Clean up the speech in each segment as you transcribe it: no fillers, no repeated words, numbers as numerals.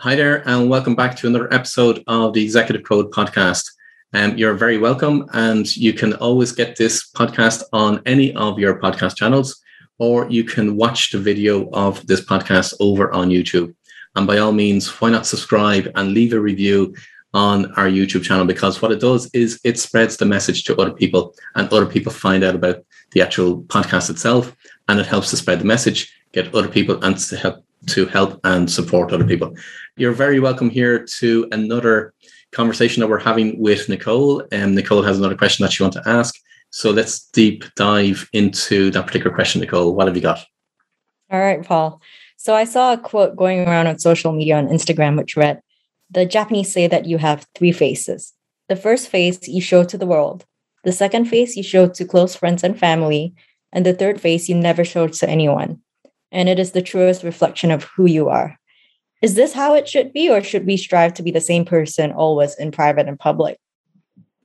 Hi there, and welcome back to another episode of the Executive Code podcast. You're very welcome, and you can always get this podcast on any of your podcast channels, or you can watch the video of this podcast over on YouTube. And by all means, why not subscribe and leave a review on our YouTube channel, because what it does is it spreads the message to other people, and other people find out about the actual podcast itself, and it helps to spread the message, get other people, and to help and support other people. You're very welcome here to another conversation that we're having with Nicole. Nicole has another question that she wants to ask. So let's deep dive into that particular question, Nicole. What have you got? All right, Paul. So I saw a quote going around on social media on Instagram, which read, "The Japanese say that you have three faces. The first face you show to the world. The second face you show to close friends and family. And the third face you never showed to anyone. And it is the truest reflection of who you are." Is this how it should be, or should we strive to be the same person always in private and public?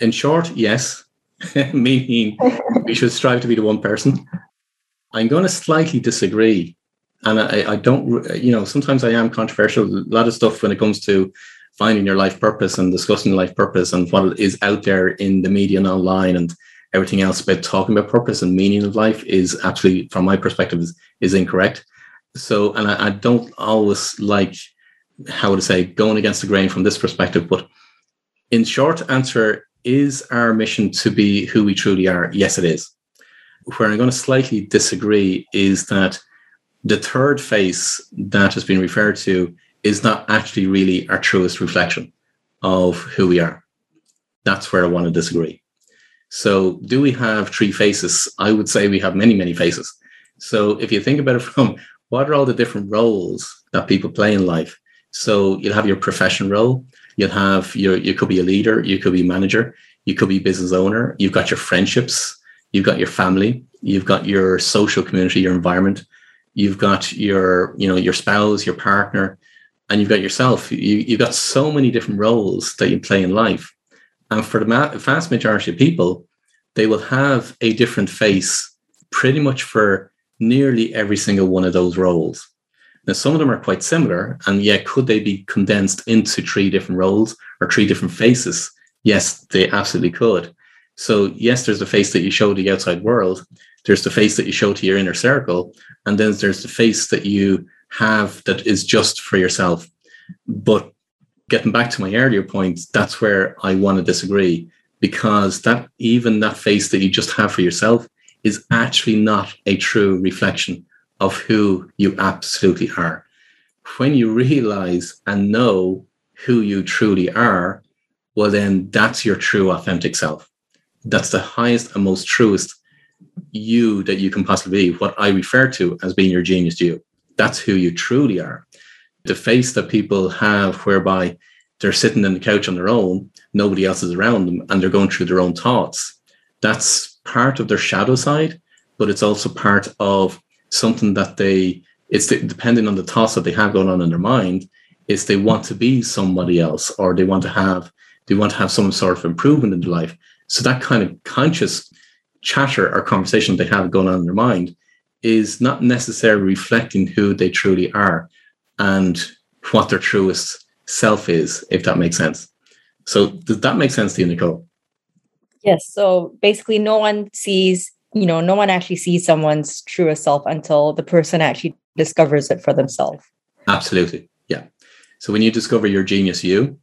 In short, yes. Meaning we should strive to be the one person. I'm going to slightly disagree. And I don't, sometimes I am controversial. A lot of stuff when it comes to finding your life purpose and discussing life purpose and what is out there in the media and online and everything else about talking about purpose and meaning of life is actually, from my perspective, is incorrect. So, and I don't always like, how to say, going against the grain from this perspective. But in short answer, is our mission to be who we truly are? Yes, it is. Where I'm going to slightly disagree is that the third face that has been referred to is not actually really our truest reflection of who we are. That's where I want to disagree. So do we have three faces? I would say we have many, many faces. So if you think about it from what are all the different roles that people play in life? So you'll have your profession role. You'll have you could be a leader. You could be a manager. You could be a business owner. You've got your friendships. You've got your family. You've got your social community, your environment. You've got your spouse, your partner, and you've got yourself. You've got so many different roles that you play in life. And for the vast majority of people, they will have a different face pretty much for nearly every single one of those roles. Now, some of them are quite similar, and yet could they be condensed into three different roles or three different faces? Yes, they absolutely could. So yes, there's the face that you show to the outside world. There's the face that you show to your inner circle. And then there's the face that you have that is just for yourself. But getting back to my earlier point, that's where I want to disagree, because that even that face that you just have for yourself is actually not a true reflection of who you absolutely are. When you realize and know who you truly are, well, then that's your true authentic self. That's the highest and most truest you that you can possibly be, what I refer to as being your genius you. That's who you truly are. The face that people have whereby they're sitting on the couch on their own, nobody else is around them, and they're going through their own thoughts. That's part of their shadow side, but it's also part of something that depending on the thoughts that they have going on in their mind, is they want to be somebody else, or they want to have some sort of improvement in their life. So that kind of conscious chatter or conversation they have going on in their mind is not necessarily reflecting who they truly are and what their truest self is, if that makes sense. So does that make sense to you, Nicole? Yes. So basically no one actually sees someone's truest self until the person actually discovers it for themselves. Absolutely. Yeah. So when you discover your genius you,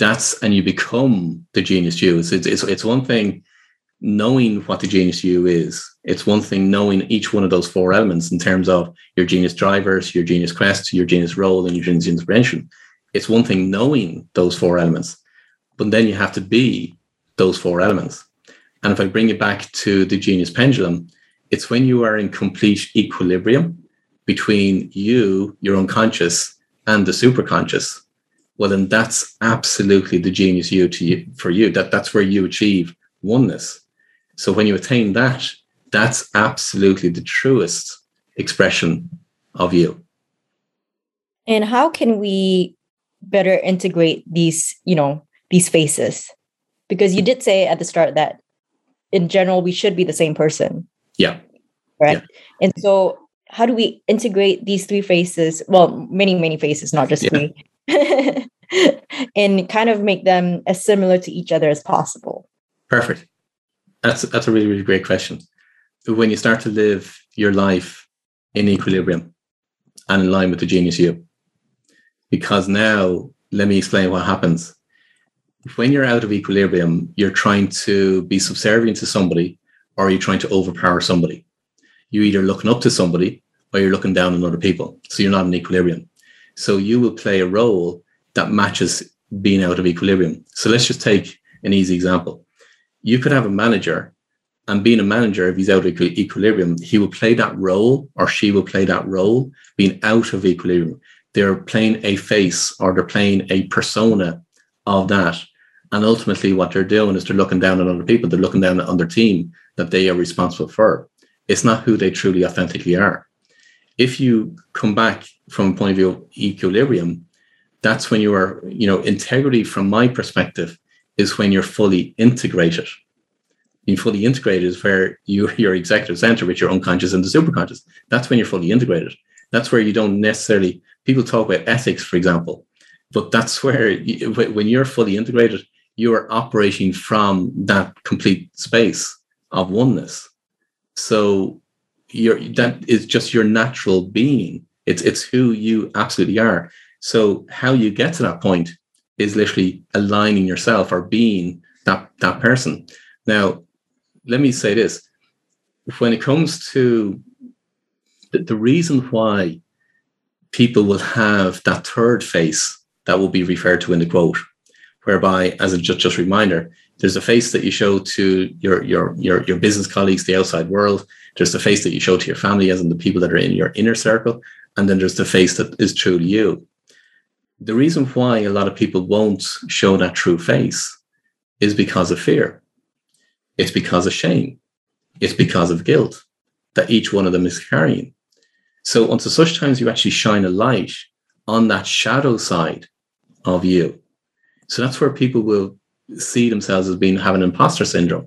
and you become the genius you. It's one thing knowing what the genius you is. It's one thing knowing each one of those four elements in terms of your genius drivers, your genius quest, your genius role, and your genius inspiration. It's one thing knowing those four elements, but then you have to be those four elements. And if I bring it back to the genius pendulum, it's when you are in complete equilibrium between you, your unconscious, and the superconscious. Well, then that's absolutely the genius you for you. That's where you achieve oneness. So when you attain that, that's absolutely the truest expression of you. And how can we better integrate these faces? Because you did say at the start that in general, we should be the same person. Yeah. Right. Yeah. And so how do we integrate these three faces? Well, many, many faces, not just three. and kind of make them as similar to each other as possible? Perfect. That's a really, really great question. When you start to live your life in equilibrium and in line with the Genius You, because now let me explain what happens. When you're out of equilibrium, you're trying to be subservient to somebody, or you're trying to overpower somebody. You're either looking up to somebody or you're looking down on other people. So you're not in equilibrium. So you will play a role that matches being out of equilibrium. So let's just take an easy example. You could have a manager, and being a manager, if he's out of equilibrium, he will play that role, or she will play that role, being out of equilibrium. They're playing a face, or they're playing a persona of that. And ultimately what they're doing is they're looking down on other people. They're looking down on their team that they are responsible for. It's not who they truly authentically are. If you come back from a point of view of equilibrium, that's when you are, integrity from my perspective is when you're fully integrated. Being fully integrated is where your executive center, which your unconscious and the superconscious, that's when you're fully integrated. That's where you don't necessarily, people talk about ethics, for example, but that's where, when you're fully integrated, you are operating from that complete space of oneness. So that is just your natural being. It's who you absolutely are. So how you get to that point is literally aligning yourself or being that person. Now, let me say this. When it comes to the reason why people will have that third face that will be referred to in the quote, whereby, as a just reminder, there's a face that you show to your business colleagues, the outside world. There's the face that you show to your family, as in the people that are in your inner circle. And then there's the face that is truly you. The reason why a lot of people won't show that true face is because of fear. It's because of shame. It's because of guilt that each one of them is carrying. So until such times you actually shine a light on that shadow side of you. So that's where people will see themselves as having imposter syndrome,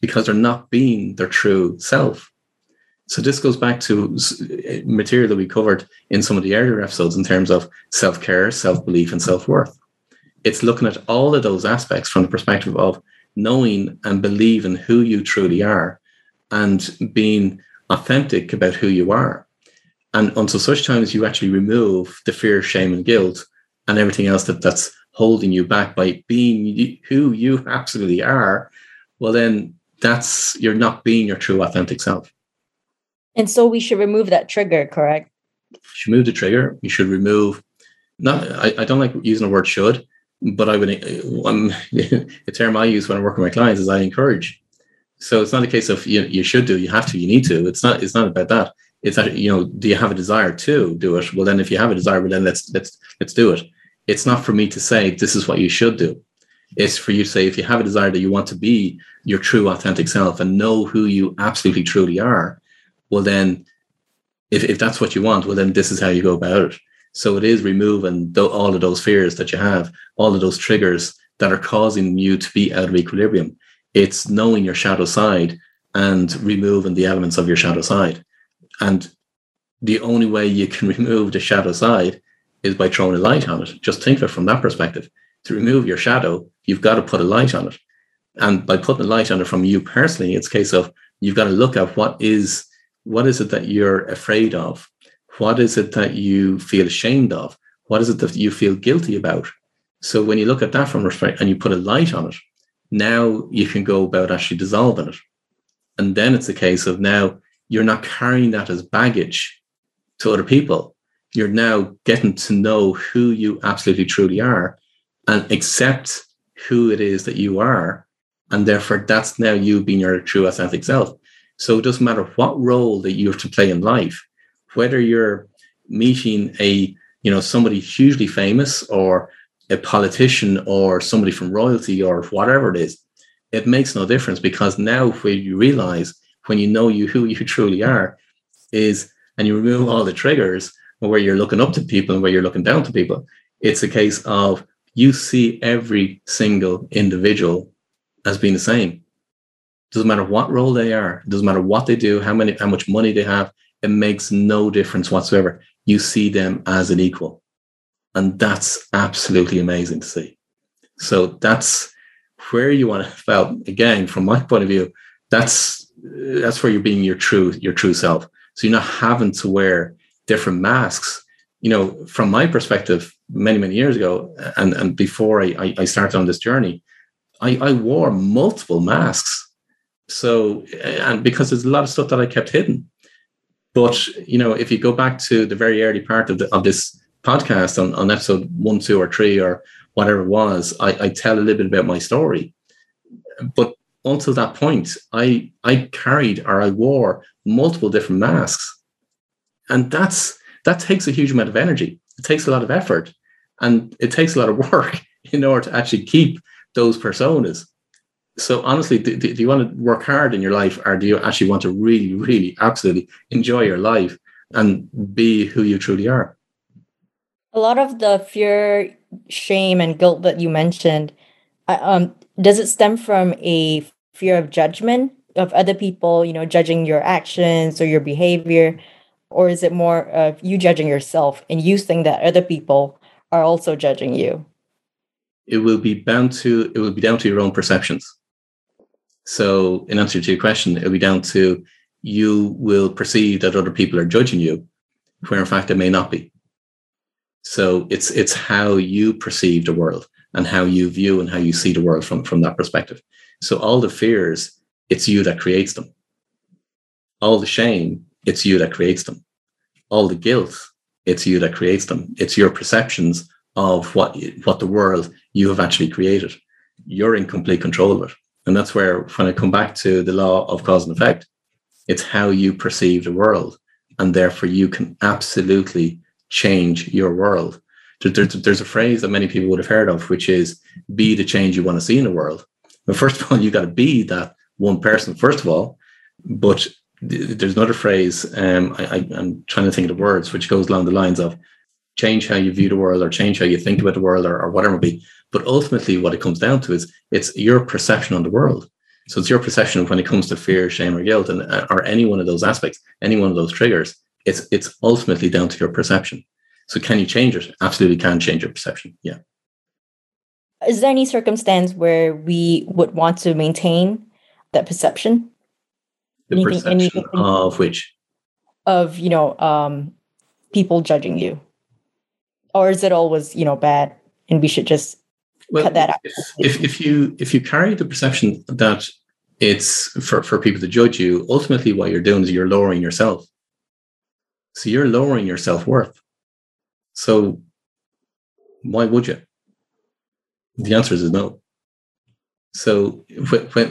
because they're not being their true self. So this goes back to material that we covered in some of the earlier episodes in terms of self-care, self-belief, and self-worth. It's looking at all of those aspects from the perspective of knowing and believing who you truly are and being authentic about who you are. And until such time as you actually remove the fear, shame, and guilt and everything else that's holding you back by being who you absolutely are, well, then you're not being your true authentic self. And so we should remove that trigger, correct? You should remove the trigger. You should remove, I don't like using the word should, but I would, the term I use when I work with my clients is I encourage. So it's not a case of you should do, you have to, you need to. It's not about that. It's that, do you have a desire to do it? Well, then if you have a desire, well, then let's do it. It's not for me to say, this is what you should do. It's for you to say, if you have a desire that you want to be your true authentic self and know who you absolutely truly are, well, then if that's what you want, well, then this is how you go about it. So it is removing all of those fears that you have, all of those triggers that are causing you to be out of equilibrium. It's knowing your shadow side and removing the elements of your shadow side. And the only way you can remove the shadow side is by throwing a light on it. Just think of it from that perspective. To remove your shadow, you've got to put a light on it. And by putting a light on it from you personally, it's a case of you've got to look at what is it that you're afraid of? What is it that you feel ashamed of? What is it that you feel guilty about? So when you look at that from respect and you put a light on it, now you can go about actually dissolving it. And then it's a case of now you're not carrying that as baggage to other people. You're now getting to know who you absolutely truly are and accept who it is that you are. And therefore, that's now you being your true authentic self. So it doesn't matter what role that you have to play in life, whether you're meeting somebody hugely famous or a politician or somebody from royalty or whatever it is, it makes no difference, because now when you realize, when you know who you truly are is, and you remove all the triggers where you're looking up to people and where you're looking down to people, it's a case of you see every single individual as being the same. Doesn't matter what role they are, doesn't matter what they do, how much money they have, it makes no difference whatsoever. You see them as an equal. And that's absolutely amazing to see. So that's where you want to, well, again, from my point of view, that's where you're being your true self. So you're not having to wear different masks. You know, from my perspective, many, many years ago, and before I started on this journey, I wore multiple masks. So, and because there's a lot of stuff that I kept hidden. But, you know, if you go back to the very early part of this podcast on episode 1, 2, or 3 or whatever it was, I tell a little bit about my story. But until that point, I carried or I wore multiple different masks. And that takes a huge amount of energy. It takes a lot of effort, and it takes a lot of work in order to actually keep those personas. So honestly, do you want to work hard in your life, or do you actually want to really, really, absolutely enjoy your life and be who you truly are? A lot of the fear, shame, and guilt that you mentioned, does it stem from a fear of judgment of other people, you know, judging your actions or your behavior? Or is it more of you judging yourself and you think that other people are also judging you? It will be down to your own perceptions. So in answer to your question, it'll be down to you will perceive that other people are judging you, where in fact they may not be. So it's how you perceive the world and how you view and how you see the world from that perspective. So all the fears, it's you that creates them. All the shame, it's you that creates them. All the guilt, it's you that creates them. It's your perceptions of what the world you have actually created. You're in complete control of it. And that's where, when I come back to the law of cause and effect, it's how you perceive the world. And therefore, you can absolutely change your world. There's a phrase that many people would have heard of, which is, be the change you want to see in the world. But first of all, you've got to be that one person, first of all. But there's another phrase, I'm trying to think of the words, which goes along the lines of change how you view the world, or change how you think about the world, or whatever it be. But ultimately what it comes down to is it's your perception on the world. So it's your perception when it comes to fear, shame, or guilt, and or any one of those aspects, any one of those triggers, it's ultimately down to your perception. So can you change it? Absolutely can change your perception. Yeah. Is there any circumstance where we would want to maintain that perception? The perception of which? Of, you know, people judging you. Or is it always, you know, bad and we should just cut that out? If you carry the perception that it's for people to judge you, ultimately what you're doing is you're lowering yourself. So you're lowering your self-worth. So why would you? The answer is no. So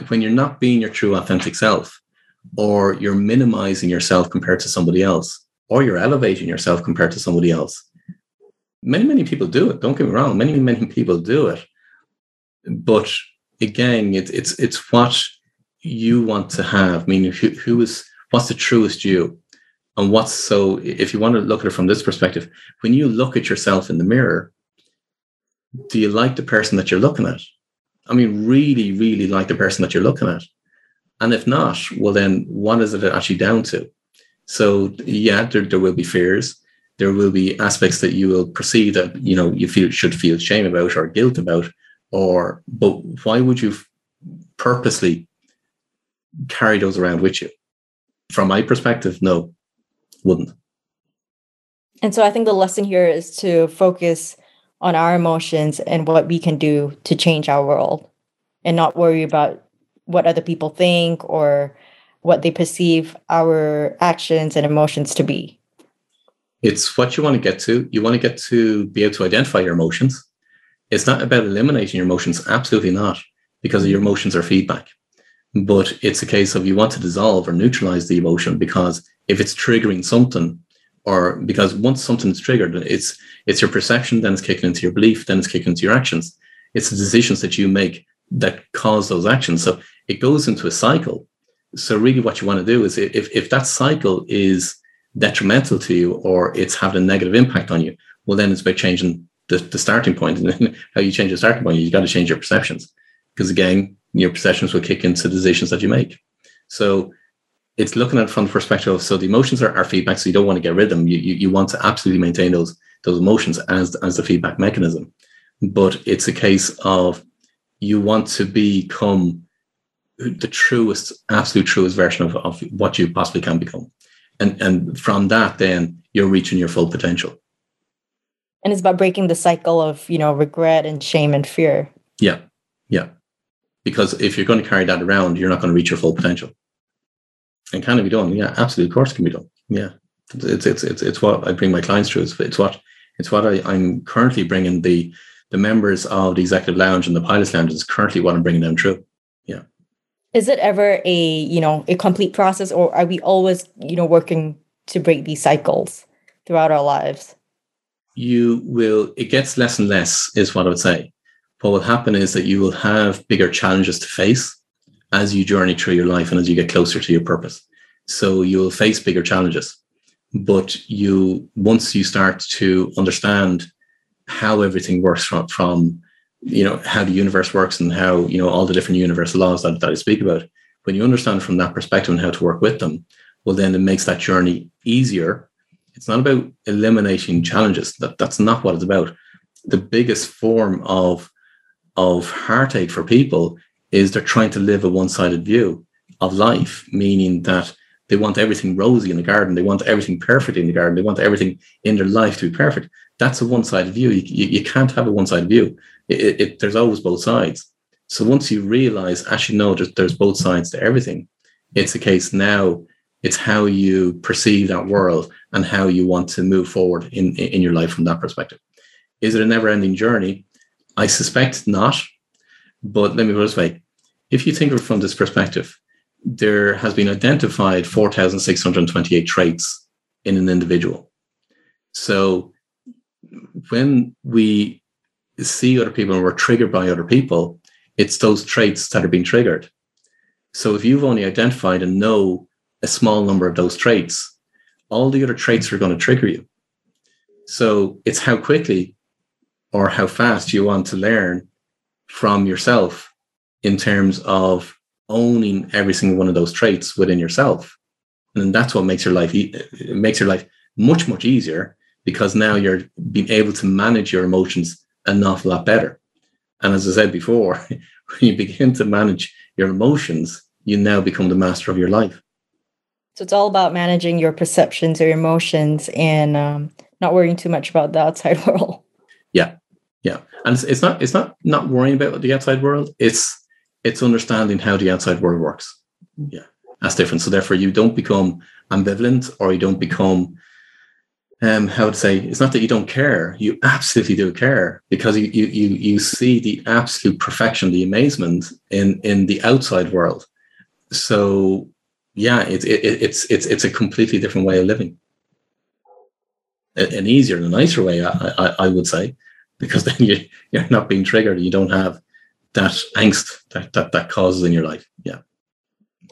when you're not being your true authentic self, or you're minimizing yourself compared to somebody else, or you're elevating yourself compared to somebody else. Many, many people do it. Don't get me wrong. Many, many people do it. But again, it's what you want to have. I mean, what's the truest you? And if you want to look at it from this perspective, when you look at yourself in the mirror, do you like the person that you're looking at? I mean, really, really like the person that you're looking at. And if not, well, then what is it actually down to? So, yeah, there will be fears. There will be aspects that you will perceive that, you know, you should feel shame about or guilt about, but why would you purposely carry those around with you? From my perspective, no, wouldn't. And so I think the lesson here is to focus on our emotions and what we can do to change our world and not worry about what other people think or what they perceive our actions and emotions to be. It's what you want to get to. You want to get to be able to identify your emotions. It's not about eliminating your emotions. Absolutely not, because your emotions are feedback. But it's a case of you want to dissolve or neutralize the emotion, because if it's triggering something, or because once something's triggered, it's your perception, then it's kicking into your belief, then it's kicking into your actions. It's the decisions that you make that cause those actions. So it goes into a cycle. So really what you want to do is if that cycle is detrimental to you, or it's having a negative impact on you, well, then it's about changing the starting point. And then how you change the starting point, you've got to change your perceptions, because again, your perceptions will kick into the decisions that you make. So it's looking at it from the perspective of, so the emotions are feedback, so you don't want to get rid of them. You want to absolutely maintain those those emotions as the feedback mechanism. But it's a case of you want to become the truest, absolute truest version of what you possibly can become. And from that, then you're reaching your full potential. And it's about breaking the cycle of, you know, regret and shame and fear. Yeah. Yeah. Because if you're going to carry that around, you're not going to reach your full potential. And can it be done? Yeah, absolutely. Of course it can be done. Yeah. It's what I bring my clients through. It's what I'm currently bringing the members of the executive lounge and the pilot's lounge is currently what I'm bringing them through. Yeah. Is it ever a complete process, or are we always, working to break these cycles throughout our lives? It gets less and less is what I would say. What will happen is that you will have bigger challenges to face as you journey through your life and as you get closer to your purpose. So you will face bigger challenges, but once you start to understand how everything works from how the universe works and how, all the different universal laws that I speak about, when you understand from that perspective and how to work with them, well, then it makes that journey easier. It's not about eliminating challenges. That's not what it's about. The biggest form of heartache for people is they're trying to live a one-sided view of life, meaning that they want everything rosy in the garden. They want everything perfect in the garden. They want everything in their life to be perfect. That's a one-sided view. You can't have a one-sided view. There's always both sides. So once you realize, actually, no, there's both sides to everything. It's a case now. It's how you perceive that world and how you want to move forward in your life from that perspective. Is it a never-ending journey? I suspect not. But let me put it this way. If you think of it from this perspective, there has been identified 4,628 traits in an individual. So when we see other people and we're triggered by other people, it's those traits that are being triggered. So if you've only identified and know a small number of those traits, all the other traits are going to trigger you. So it's how quickly or how fast you want to learn from yourself in terms of owning every single one of those traits within yourself. And that's what makes your life, it makes your life much, much easier, because now you're being able to manage your emotions an awful lot better. And as I said before, when you begin to manage your emotions, you now become the master of your life. So it's all about managing your perceptions or emotions and not worrying too much about the outside world. Yeah, yeah, and it's not worrying about the outside world. It's understanding how the outside world works. Yeah, that's different. So therefore, you don't become ambivalent, or you don't become it's not that you don't care. You absolutely do care, because you see the absolute perfection, the amazement in the outside world. So. Yeah, it's a completely different way of living. An easier and a nicer way, I would say, because then you're not being triggered. You don't have that angst that causes in your life. Yeah.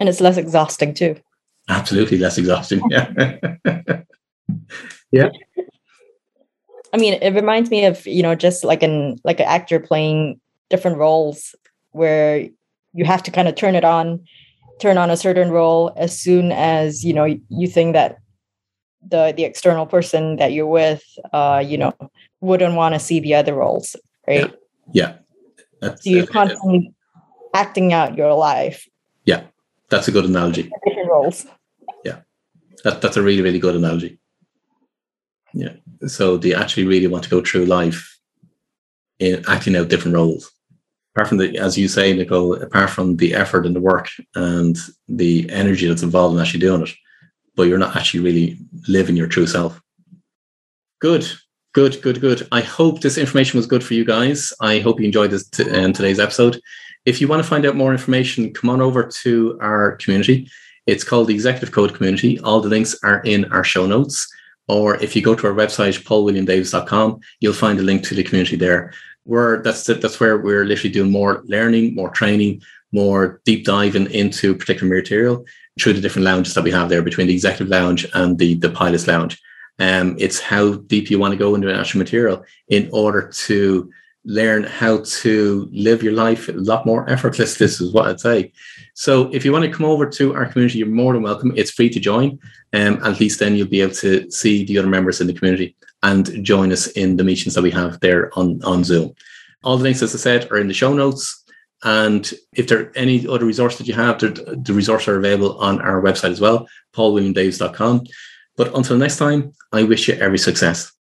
And it's less exhausting too. Absolutely less exhausting. Yeah. Yeah. I mean, it reminds me of, just like an actor playing different roles where you have to kind of turn on a certain role as soon as, you think that the external person that you're with, wouldn't want to see the other roles, right? Yeah. So you're constantly acting out your life. Yeah. That's a good analogy. Different roles. Yeah. That's a really, really good analogy. Yeah. So do you actually really want to go through life in acting out different roles? Apart from the, as you say, Nicole, apart from the effort and the work and the energy that's involved in actually doing it, but you're not actually really living your true self. Good. I hope this information was good for you guys. I hope you enjoyed this today's episode. If you want to find out more information, come on over to our community. It's called the Executive Code Community. All the links are in our show notes. Or if you go to our website, paulwilliamdavis.com, you'll find a link to the community there. That's where we're literally doing more learning, more training, more deep diving into particular material through the different lounges that we have there between the executive lounge and the pilot's lounge. It's how deep you want to go into an actual material in order to learn how to live your life a lot more effortless. This is what I'd say. So if you want to come over to our community, you're more than welcome. It's free to join. At least then you'll be able to see the other members in the community. and join us in the meetings that we have there on Zoom. All the links, as I said, are in the show notes. And if there are any other resources that you have, the resources are available on our website as well, paulwilliamdavis.com. But until next time, I wish you every success.